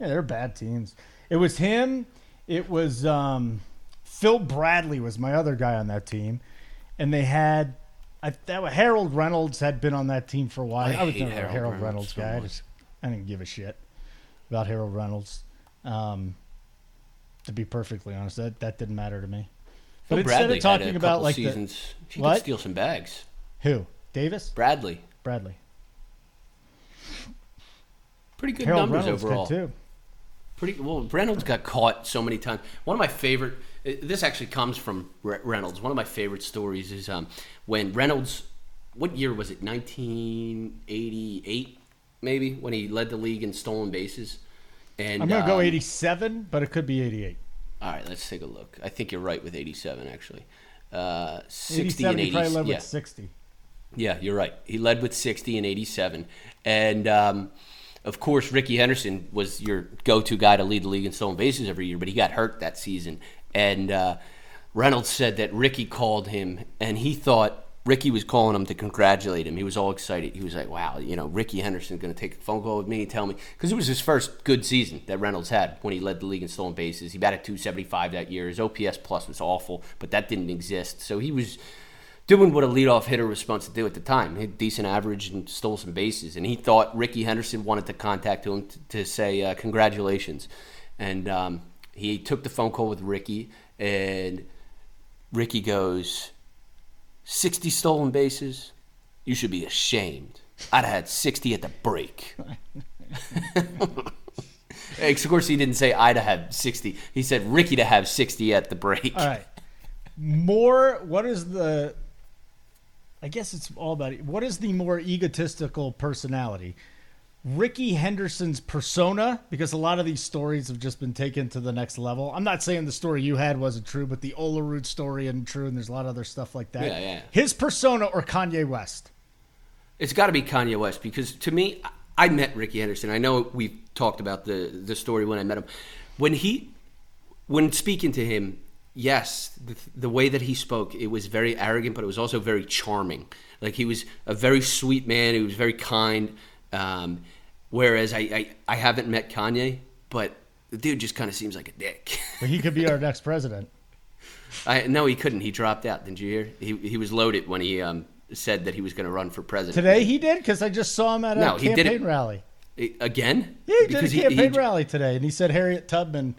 Yeah, they're bad teams. It was him. It was um, Phil Bradley was my other guy on that team. And they had I, that was, Harold Reynolds had been on that team for a while. I, I was never Harold a Harold Reynolds, Reynolds guy. I, just, I didn't give a shit about Harold Reynolds. Um, to be perfectly honest, that, that didn't matter to me. But Phil instead Bradley of talking had a about like seasons, the, he what? Could steal some bags. Who? Davis? Bradley. Bradley. Pretty good Harold numbers Reynolds overall. Could too. Pretty well. Reynolds got caught so many times. One of my favorite. This actually comes from Re- Reynolds. One of my favorite stories is um, when Reynolds. What year was it? nineteen eighty-eight, maybe, when he led the league in stolen bases. And I'm gonna um, go eighty-seven, but it could be eighty-eight. All right, let's take a look. I think you're right with eighty-seven, actually. Uh, sixty and eighty. He probably led yeah. with sixty. Yeah, you're right. He led with sixty and eighty-seven, and. Um, Of course, Ricky Henderson was your go-to guy to lead the league in stolen bases every year, but he got hurt that season. And uh, Reynolds said that Ricky called him, and he thought Ricky was calling him to congratulate him. He was all excited. He was like, wow, you know, Ricky Henderson's going to take a phone call with me and tell me. Because it was his first good season that Reynolds had when he led the league in stolen bases. He batted two seventy-five that year. His O P S plus was awful, but that didn't exist. So he was doing what a leadoff hitter was supposed to do at the time. He had a decent average and stole some bases. And he thought Ricky Henderson wanted to contact him to, to say uh, congratulations. And um, he took the phone call with Ricky, and Ricky goes, sixty stolen bases? You should be ashamed. I'd have had sixty at the break. Of course, he didn't say I'd have sixty. He said Ricky to have sixty at the break. All right. More, what is the, I guess it's all about it. What is the more egotistical personality? Ricky Henderson's persona, because a lot of these stories have just been taken to the next level. I'm not saying the story you had wasn't true, but the Olerud story isn't true, and there's a lot of other stuff like that. Yeah, yeah. His persona or Kanye West? It's got to be Kanye West, because to me, I met Ricky Henderson. I know we've talked about the, the story when I met him. When he, when speaking to him, yes, the, the way that he spoke, it was very arrogant, but it was also very charming. Like, he was a very sweet man. He was very kind. Um, whereas I, I, I haven't met Kanye, but the dude just kind of seems like a dick. But he could be our next president. I No, he couldn't. He dropped out. Didn't you hear? He he was loaded when he um said that he was going to run for president. Today he did? Because I just saw him at a no, campaign he did rally. Again? Yeah, he because did a campaign he, he, rally today, and he said Harriet Tubman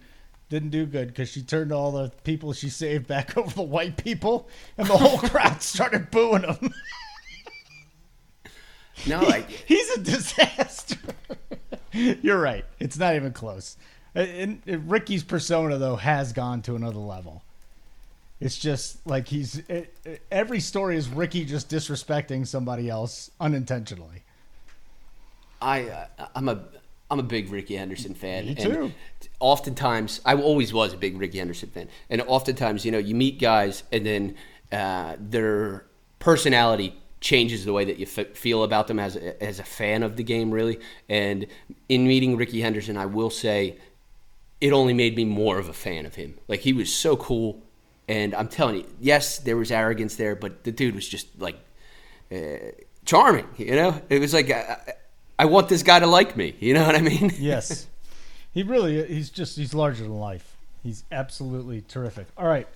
didn't do good because she turned all the people she saved back over the white people, and the whole crowd started booing him. No, he, I, he's a disaster. You're right. It's not even close. And, and Ricky's persona, though, has gone to another level. It's just like he's it, it, every story is Ricky just disrespecting somebody else unintentionally. I uh, I'm a I'm a big Ricky Henderson fan. Me too. And oftentimes, I always was a big Ricky Henderson fan. And oftentimes, you know, you meet guys and then uh, their personality changes the way that you f- feel about them as a, as a fan of the game, really. And in meeting Ricky Henderson, I will say it only made me more of a fan of him. Like, he was so cool. And I'm telling you, yes, there was arrogance there, but the dude was just, like, uh, charming, you know? It was like, I, I want this guy to like me, you know what I mean? Yes. He really, he's just, he's larger than life. He's absolutely terrific. All right.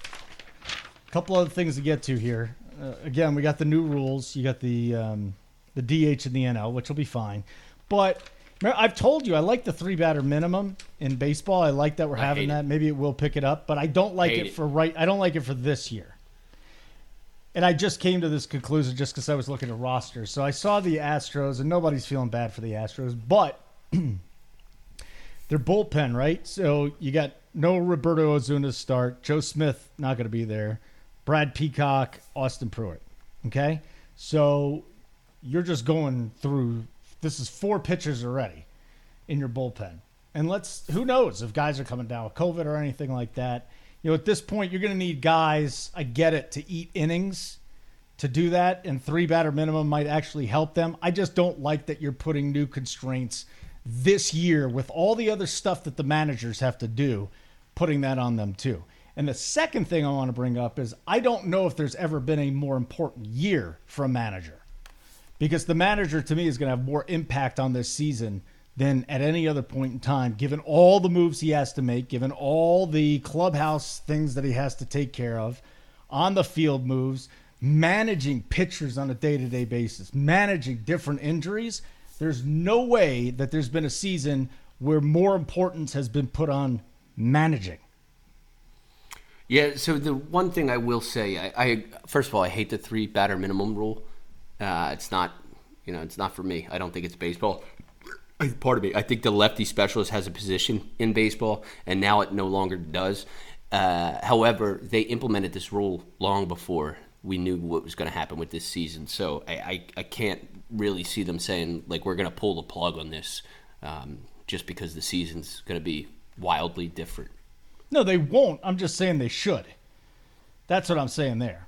A couple other things to get to here. Uh, again, we got the new rules. You got the um, the D H and the N L, which will be fine. But I've told you, I like the three-batter minimum in baseball. I like that we're I having that. It. Maybe it will pick it up, but I don't like it, it for right. I don't like it for this year. And I just came to this conclusion just because I was looking at rosters. So I saw the Astros, and nobody's feeling bad for the Astros, but their bullpen, right? So you got no Roberto Ozuna start. Joe Smith not going to be there. Brad Peacock, Austin Pruitt, okay? So you're just going through, this is four pitchers already in your bullpen. And let's, who knows if guys are coming down with COVID or anything like that. You know, at this point, you're going to need guys, I get it, to eat innings to do that, and three batter minimum might actually help them. I just don't like that you're putting new constraints this year with all the other stuff that the managers have to do, putting that on them too. And the second thing I want to bring up is I don't know if there's ever been a more important year for a manager, because the manager to me is going to have more impact on this season than at any other point in time, given all the moves he has to make, given all the clubhouse things that he has to take care of, on the field moves, managing pitchers on a day-to-day basis, managing different injuries. There's no way that there's been a season where more importance has been put on managing. Yeah, so the one thing I will say, I, I first of all, I hate the three batter minimum rule. Uh, it's not, you know, it's not for me. I don't think it's baseball. Pardon me. I think the lefty specialist has a position in baseball, and now it no longer does. Uh, however, they implemented this rule long before we knew what was going to happen with this season. So I, I, I can't really see them saying, like, we're going to pull the plug on this um, just because the season's going to be wildly different. No, they won't. I'm just saying they should. That's what I'm saying there.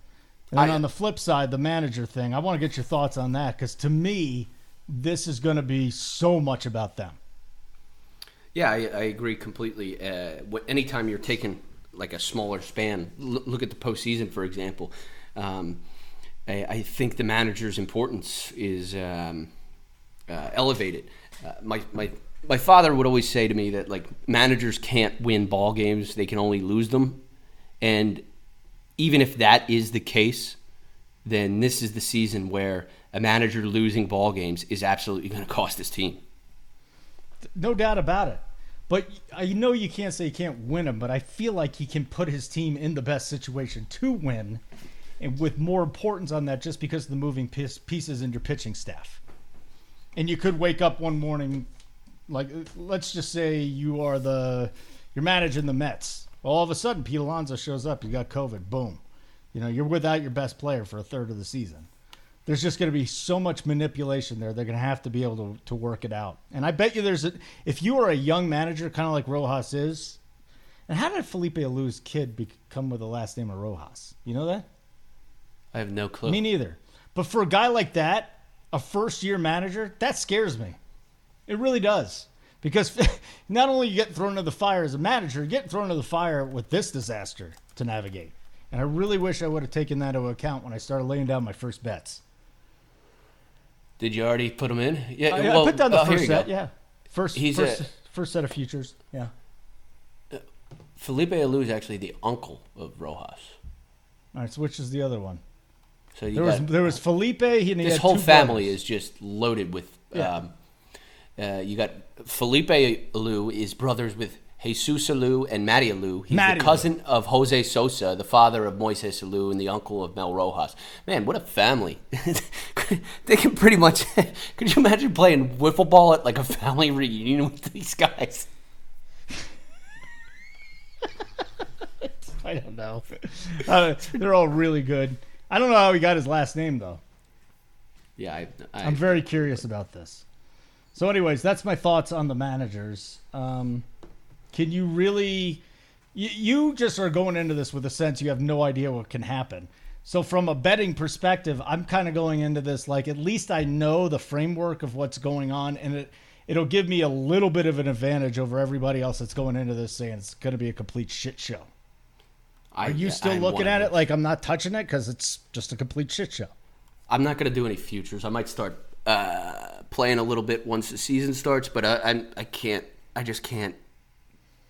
And I, on the flip side, the manager thing, I want to get your thoughts on that, because to me, this is going to be so much about them. Yeah, I, I agree completely. Uh, anytime you're taking like a smaller span, l- look at the postseason, for example. Um, I, I think the manager's importance is um, uh, elevated. Uh, my my my father would always say to me that, like, managers can't win ball games; they can only lose them. And even if that is the case, then this is the season where a manager losing ball games is absolutely going to cost his team. No doubt about it. But I know you can't say he can't win them, but I feel like he can put his team in the best situation to win, and with more importance on that just because of the moving piece, pieces in your pitching staff. And you could wake up one morning, like, let's just say you are the, you're managing the Mets. All of a sudden, Pete Alonso shows up. You got COVID. Boom. You know, you're without your best player for a third of the season. There's just going to be so much manipulation there. They're going to have to be able to, to work it out. And I bet you there's a, if you are a young manager, kind of like Rojas is, and how did Felipe Alou's kid become with the last name of Rojas? You know that? I have no clue. Me neither. But for a guy like that, a first-year manager, that scares me. It really does. Because not only you get thrown into the fire as a manager, you get thrown into the fire with this disaster to navigate. And I really wish I would have taken that into account when I started laying down my first bets. Did you already put them in? Yeah, I, well, I put down the oh, first set. Go. Yeah, first He's first, a, first set of futures. Yeah. Uh, Felipe Alou is actually the uncle of Rojas. All right, so which is the other one? So you there got, was there was Felipe. He, and he this had whole two family brothers. Is just loaded with. Yeah. Um, uh, you got Felipe Alou is brothers with Jesus Alou and Matty Alou. He's Matty the cousin Alou. Of Jose Sosa, the father of Moises Alou, and the uncle of Mel Rojas. Man, what a family. They can pretty much... Could you imagine playing wiffle ball at like a family reunion with these guys? I don't know. Uh, they're all really good. I don't know how he got his last name, though. Yeah, I, I, I'm very curious about this. So anyways, that's my thoughts on the managers. Um... Can you really you, you just are going into this with a sense you have no idea what can happen. So from a betting perspective, I'm kind of going into this like at least I know the framework of what's going on, and it, it'll give me a little bit of an advantage over everybody else that's going into this saying it's going to be a complete shit show. I, are you still I, looking at it like I'm not touching it because it's just a complete shit show? I'm not going to do any futures. I might start uh, playing a little bit once the season starts, but I I, I can't. I just can't.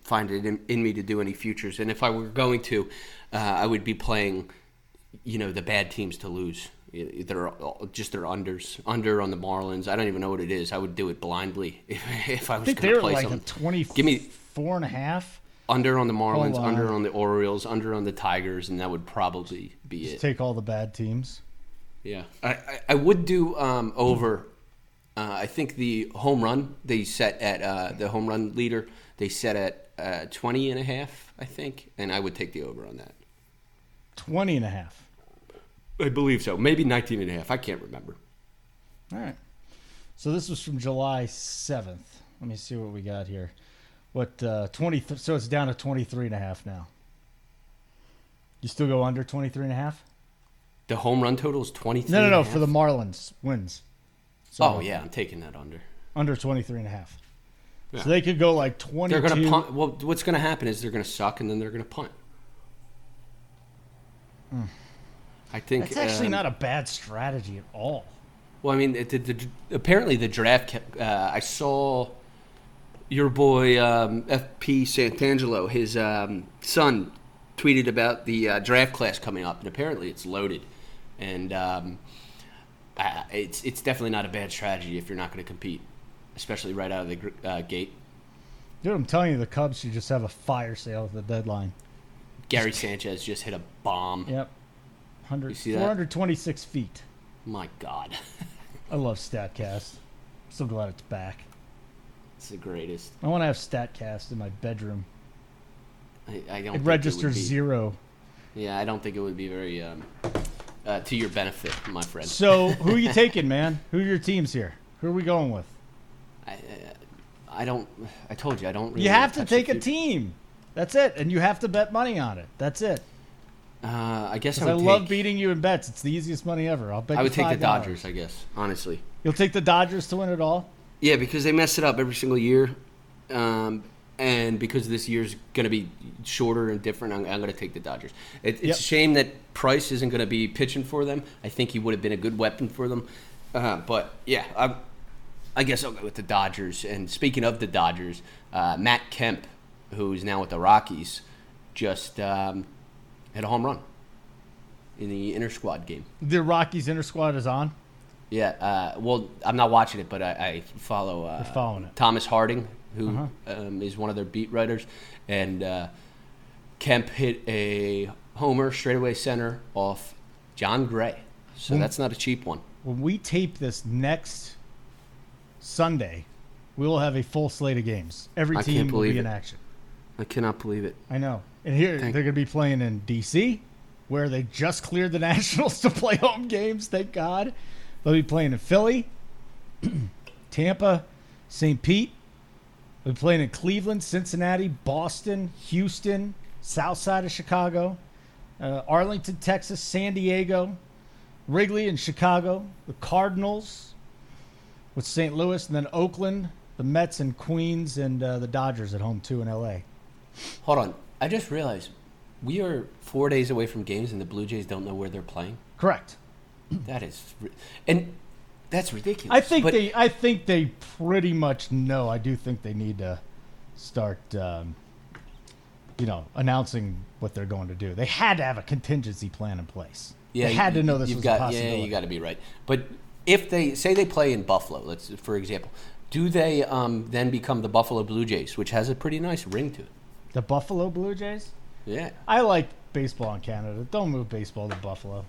Find it in, in me to do any futures, and if I were going to, uh, I would be playing, you know, the bad teams to lose. They're all, just their unders, under on the Marlins. I don't even know what it is. I would do it blindly if, if I was going to play like something. twenty Give me four and a half under on the Marlins, oh, wow. under on the Orioles, under on the Tigers, and that would probably be just it. Take all the bad teams. Yeah, I I, I would do um, over. Uh, I think the home run they set at uh, the home run leader they set at. Uh, twenty and a half, I think, and I would take the over on that. twenty and a half? I believe so. Maybe nineteen and a half. I can't remember. All right. So this was from July seventh. Let me see what we got here. What, uh, twenty? Th- so it's down to twenty-three and a half now. You still go under twenty-three and a half? The home run total is twenty-three No, no, no, for the Marlins wins. So oh, yeah, I'm taking that under. Under twenty-three and a half. Yeah. So they could go like twenty. They're going to punt. Well, what's going to happen is they're going to suck, and then they're going to punt. Mm. I think that's actually um, not a bad strategy at all. Well, I mean, it, the, the, apparently the draft. Kept, uh, I saw your boy um, F P Santangelo, his um, son, tweeted about the uh, draft class coming up, and apparently it's loaded, and um, uh, it's it's definitely not a bad strategy if you're not going to compete. Especially right out of the uh, gate. Dude, I'm telling you, the Cubs should just have a fire sale at the deadline. Gary Sanchez just hit a bomb. Yep. four hundred twenty-six that? Feet. My God. I love StatCast. So glad it's back. It's the greatest. I want to have StatCast in my bedroom. I, I don't it think registers it would be, zero. Yeah, I don't think it would be very um, uh, to your benefit, my friend. So, who are you taking, man? Who are your teams here? Who are we going with? I, I don't. I told you I don't. Really you have to take a team. That's it, and you have to bet money on it. That's it. Uh, I guess I, would I take, love beating you in bets. It's the easiest money ever. I'll bet. I would you take the Dodgers. I guess honestly, you'll take the Dodgers to win it all. Yeah, because they mess it up every single year. Um, And because this year's going to be shorter and different, I'm, I'm going to take the Dodgers. It, it's yep. a shame that Price isn't going to be pitching for them. I think he would have been a good weapon for them. Uh, but, yeah, I, I guess I'll go with the Dodgers. And speaking of the Dodgers, uh, Matt Kemp, who is now with the Rockies, just um, had a home run in the inter-squad game. The Rockies inter-squad is on? Yeah. Uh, well, I'm not watching it, but I, I follow uh, following it. Thomas Harding, who uh-huh. um, is one of their beat writers, and uh, Kemp hit a homer straightaway center off John Gray. So when, that's not a cheap one. When we tape this next Sunday, we will have a full slate of games. Every team will be it. in action. I cannot believe it. I know. And here, Thank they're going to be playing in D C, where they just cleared the Nationals to play home games. Thank God. They'll be playing in Philly, Tampa, Saint Pete. We're playing in Cleveland, Cincinnati, Boston, Houston, south side of Chicago, uh, Arlington, Texas, San Diego, Wrigley and Chicago, the Cardinals with Saint Louis, and then Oakland, the Mets in Queens, and uh, the Dodgers at home, too, in L A. Hold on. I just realized we are four days away from games, and the Blue Jays don't know where they're playing? Correct. That is – and – that's ridiculous. I think but, they. I think they pretty much know. I do think they need to start, um, you know, announcing what they're going to do. They had to have a contingency plan in place. Yeah, they had you, to know this was got, a possibility. Yeah, you got to be right. But if they say they play in Buffalo, let's for example, do they um, then become the Buffalo Blue Jays, which has a pretty nice ring to it? The Buffalo Blue Jays. Yeah, I like baseball in Canada. Don't move baseball to Buffalo.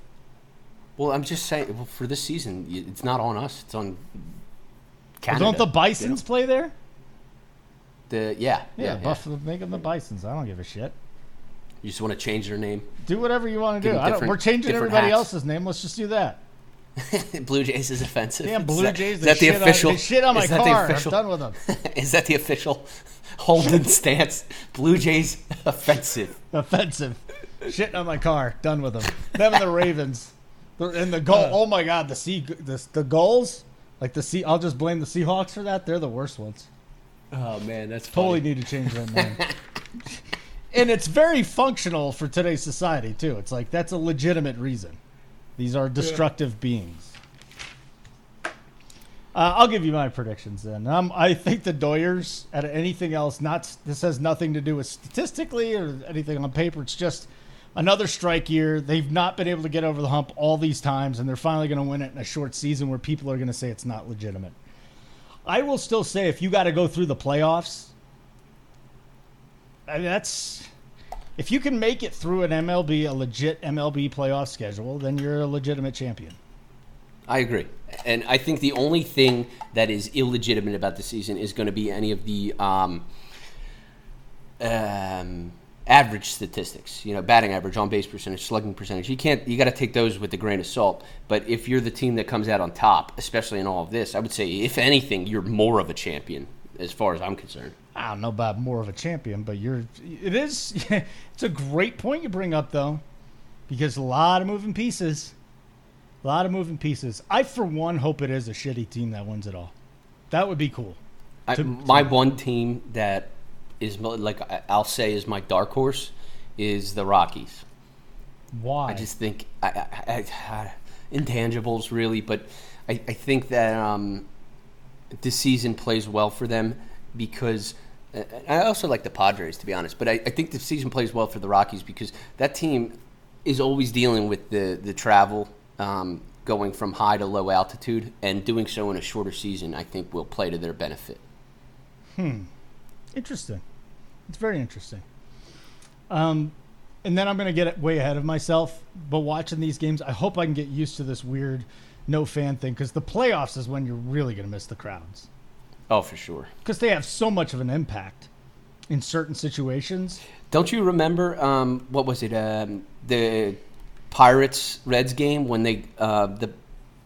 Well, I'm just saying, well, for this season, it's not on us. It's on Canada. Well, don't the Bisons play there? The Yeah. Yeah, yeah Buffalo, yeah. Make them the Bisons. I don't give a shit. You just want to change their name? Do whatever you want to do. I don't, we're changing everybody hats. else's name. Let's just do that. Blue Jays is offensive. Damn, Blue is that, Jays. Is that the official? They shit on my car. I'm done with them. Is that the official Holden stance? Blue Jays offensive. Offensive. Shitting on my car. Done with them. Them and the Ravens. And the goal, uh, oh my God, the sea, the, the goals, like the sea. I'll just blame the Seahawks for that. They're the worst ones. Oh man, that's totally funny. Need to change that name. And it's very functional for today's society too. It's like that's a legitimate reason. These are destructive yeah. beings. Uh, I'll give you my predictions then. Um, I think the Doyers at anything else. Not this has nothing to do with statistically or anything on paper. It's just. Another strike year. They've not been able to get over the hump all these times, and they're finally going to win it in a short season where people are going to say it's not legitimate. I will still say if you got to go through the playoffs, I mean, that's if you can make it through an M L B, a legit M L B playoff schedule, then you're a legitimate champion. I agree. And I think the only thing that is illegitimate about the season is going to be any of the um, – um, average statistics, you know, batting average, on base percentage, slugging percentage. You can't, you got to take those with a grain of salt. But if you're the team that comes out on top, especially in all of this, I would say, if anything, you're more of a champion as far as I'm concerned. I don't know about more of a champion, but you're, it is, it's a great point you bring up though, because a lot of moving pieces, a lot of moving pieces. I, for one, hope it is a shitty team that wins it all. That would be cool. I, to, my to, one team that, is like I'll say is my dark horse is the Rockies. Why? I just think I, I, I, intangibles really, but I, I think that um, this season plays well for them because I also like the Padres to be honest, but I, I think the season plays well for the Rockies because that team is always dealing with the the travel um, going from high to low altitude, and doing so in a shorter season I think will play to their benefit. Hmm. Interesting. It's very interesting. Um, and then I'm going to get way ahead of myself, but watching these games, I hope I can get used to this weird no fan thing because the playoffs is when you're really going to miss the crowds. Oh, for sure. Because they have so much of an impact in certain situations. Don't you remember, um, what was it, um, the Pirates-Reds game when they uh, the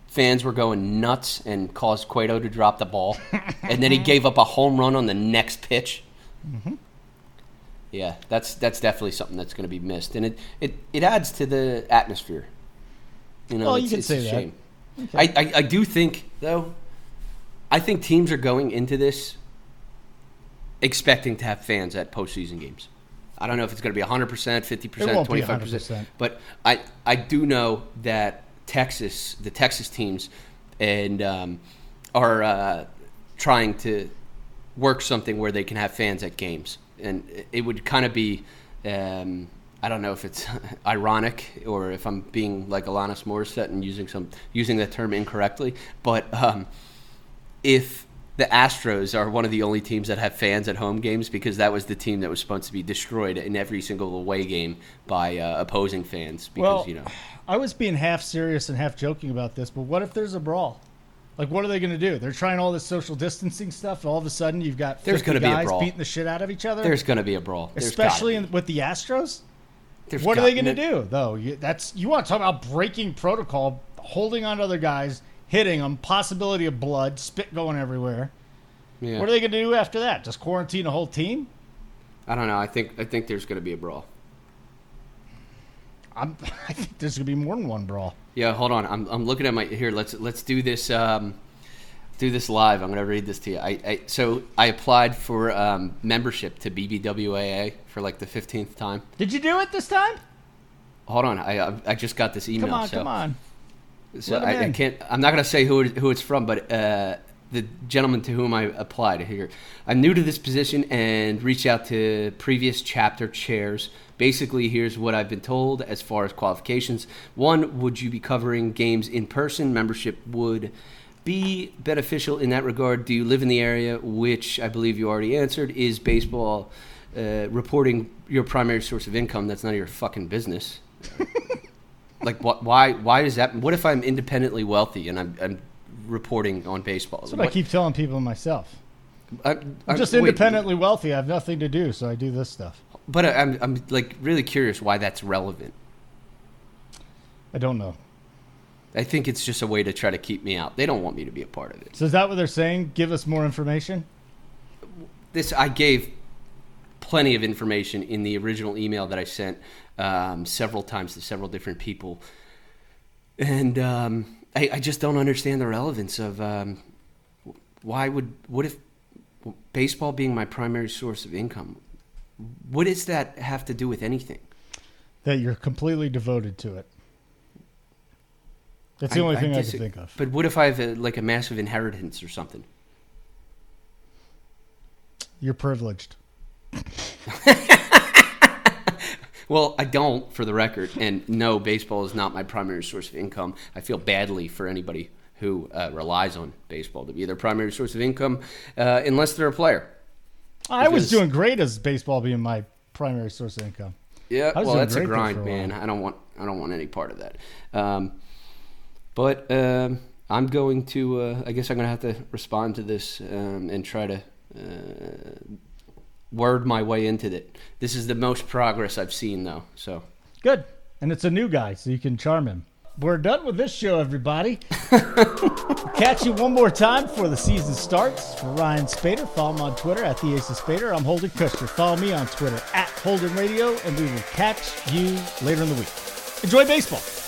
fans were going nuts and caused Cueto to drop the ball. And then he gave up a home run on the next pitch. Mm-hmm. Yeah, that's that's definitely something that's going to be missed. And it, it, it adds to the atmosphere. You know, well, you can say that. It's a shame. Okay. I, I, I do think, though, I think teams are going into this expecting to have fans at postseason games. I don't know if it's going to be one hundred percent, fifty percent, twenty-five percent. But I, I do know that Texas, the Texas teams, and um, are uh, trying to work something where they can have fans at games. And it would kind of be, um, I don't know if it's ironic or if I'm being like Alanis Morissette and using some using that term incorrectly, but um, if the Astros are one of the only teams that have fans at home games, because that was the team that was supposed to be destroyed in every single away game by uh, opposing fans. Because, well, you know, I was being half serious and half joking about this, but what if there's a brawl? Like, what are they going to do? They're trying all this social distancing stuff, and all of a sudden you've got fifty there's gonna guys be a brawl. beating the shit out of each other. There's going to be a brawl. There's Especially in, with the Astros? There's what are they going to do, though? You, that's you want to talk about breaking protocol, holding on to other guys, hitting them, possibility of blood, spit going everywhere. Yeah. What are they going to do after that? Just quarantine the whole team? I don't know. I think I think there's going to be a brawl. I'm, I think there's going to be more than one brawl. Yeah, hold on. I'm I'm looking at my here. Let's let's do this. Um, do this live. I'm going to read this to you. I, I so I applied for um, membership to B B W A A for like the fifteenth time. Did you do it this time? Hold on. I I just got this email. Come on, so, come on. So I, I can't. I'm not going to say who it, who it's from, but uh, the gentleman to whom I applied here. I'm new to this position and reached out to previous chapter chairs. Basically, here's what I've been told as far as qualifications. One, would you be covering games in person? Membership would be beneficial in that regard. Do you live in the area? Which I believe you already answered. Is baseball uh, reporting your primary source of income? That's none of your fucking business. Like, what, why Why is that? What if I'm independently wealthy and I'm, I'm reporting on baseball? That's what, what I keep telling people myself. I, I'm, I'm just independently wait. wealthy. I have nothing to do, so I do this stuff. But I'm, I'm like really curious why that's relevant. I don't know. I think it's just a way to try to keep me out. They don't want me to be a part of it. So is that what they're saying? Give us more information? This I gave plenty of information in the original email that I sent um, several times to several different people. And um, I, I just don't understand the relevance of um, why would – what if baseball being my primary source of income – what does that have to do with anything? That you're completely devoted to it. That's the I, only thing I, I can think of. But what if I have a, like a massive inheritance or something? You're privileged. Well, I don't, for the record. And no, baseball is not my primary source of income. I feel badly for anybody who uh, relies on baseball to be their primary source of income, uh, unless they're a player. I because, was doing great as baseball being my primary source of income. Yeah, well, that's a grind, a man. I don't want, I don't want any part of that. Um, but um, I'm going to, uh, I guess I'm going to have to respond to this um, and try to uh, word my way into it. This is the most progress I've seen, though. So good, and it's a new guy, so you can charm him. We're done with this show, everybody. Catch you one more time before the season starts. For Ryan Spader, follow me on Twitter at the Ace of Spader. I'm Holden Kushner. Follow me on Twitter at Holden Radio, and we will catch you later in the week. Enjoy baseball.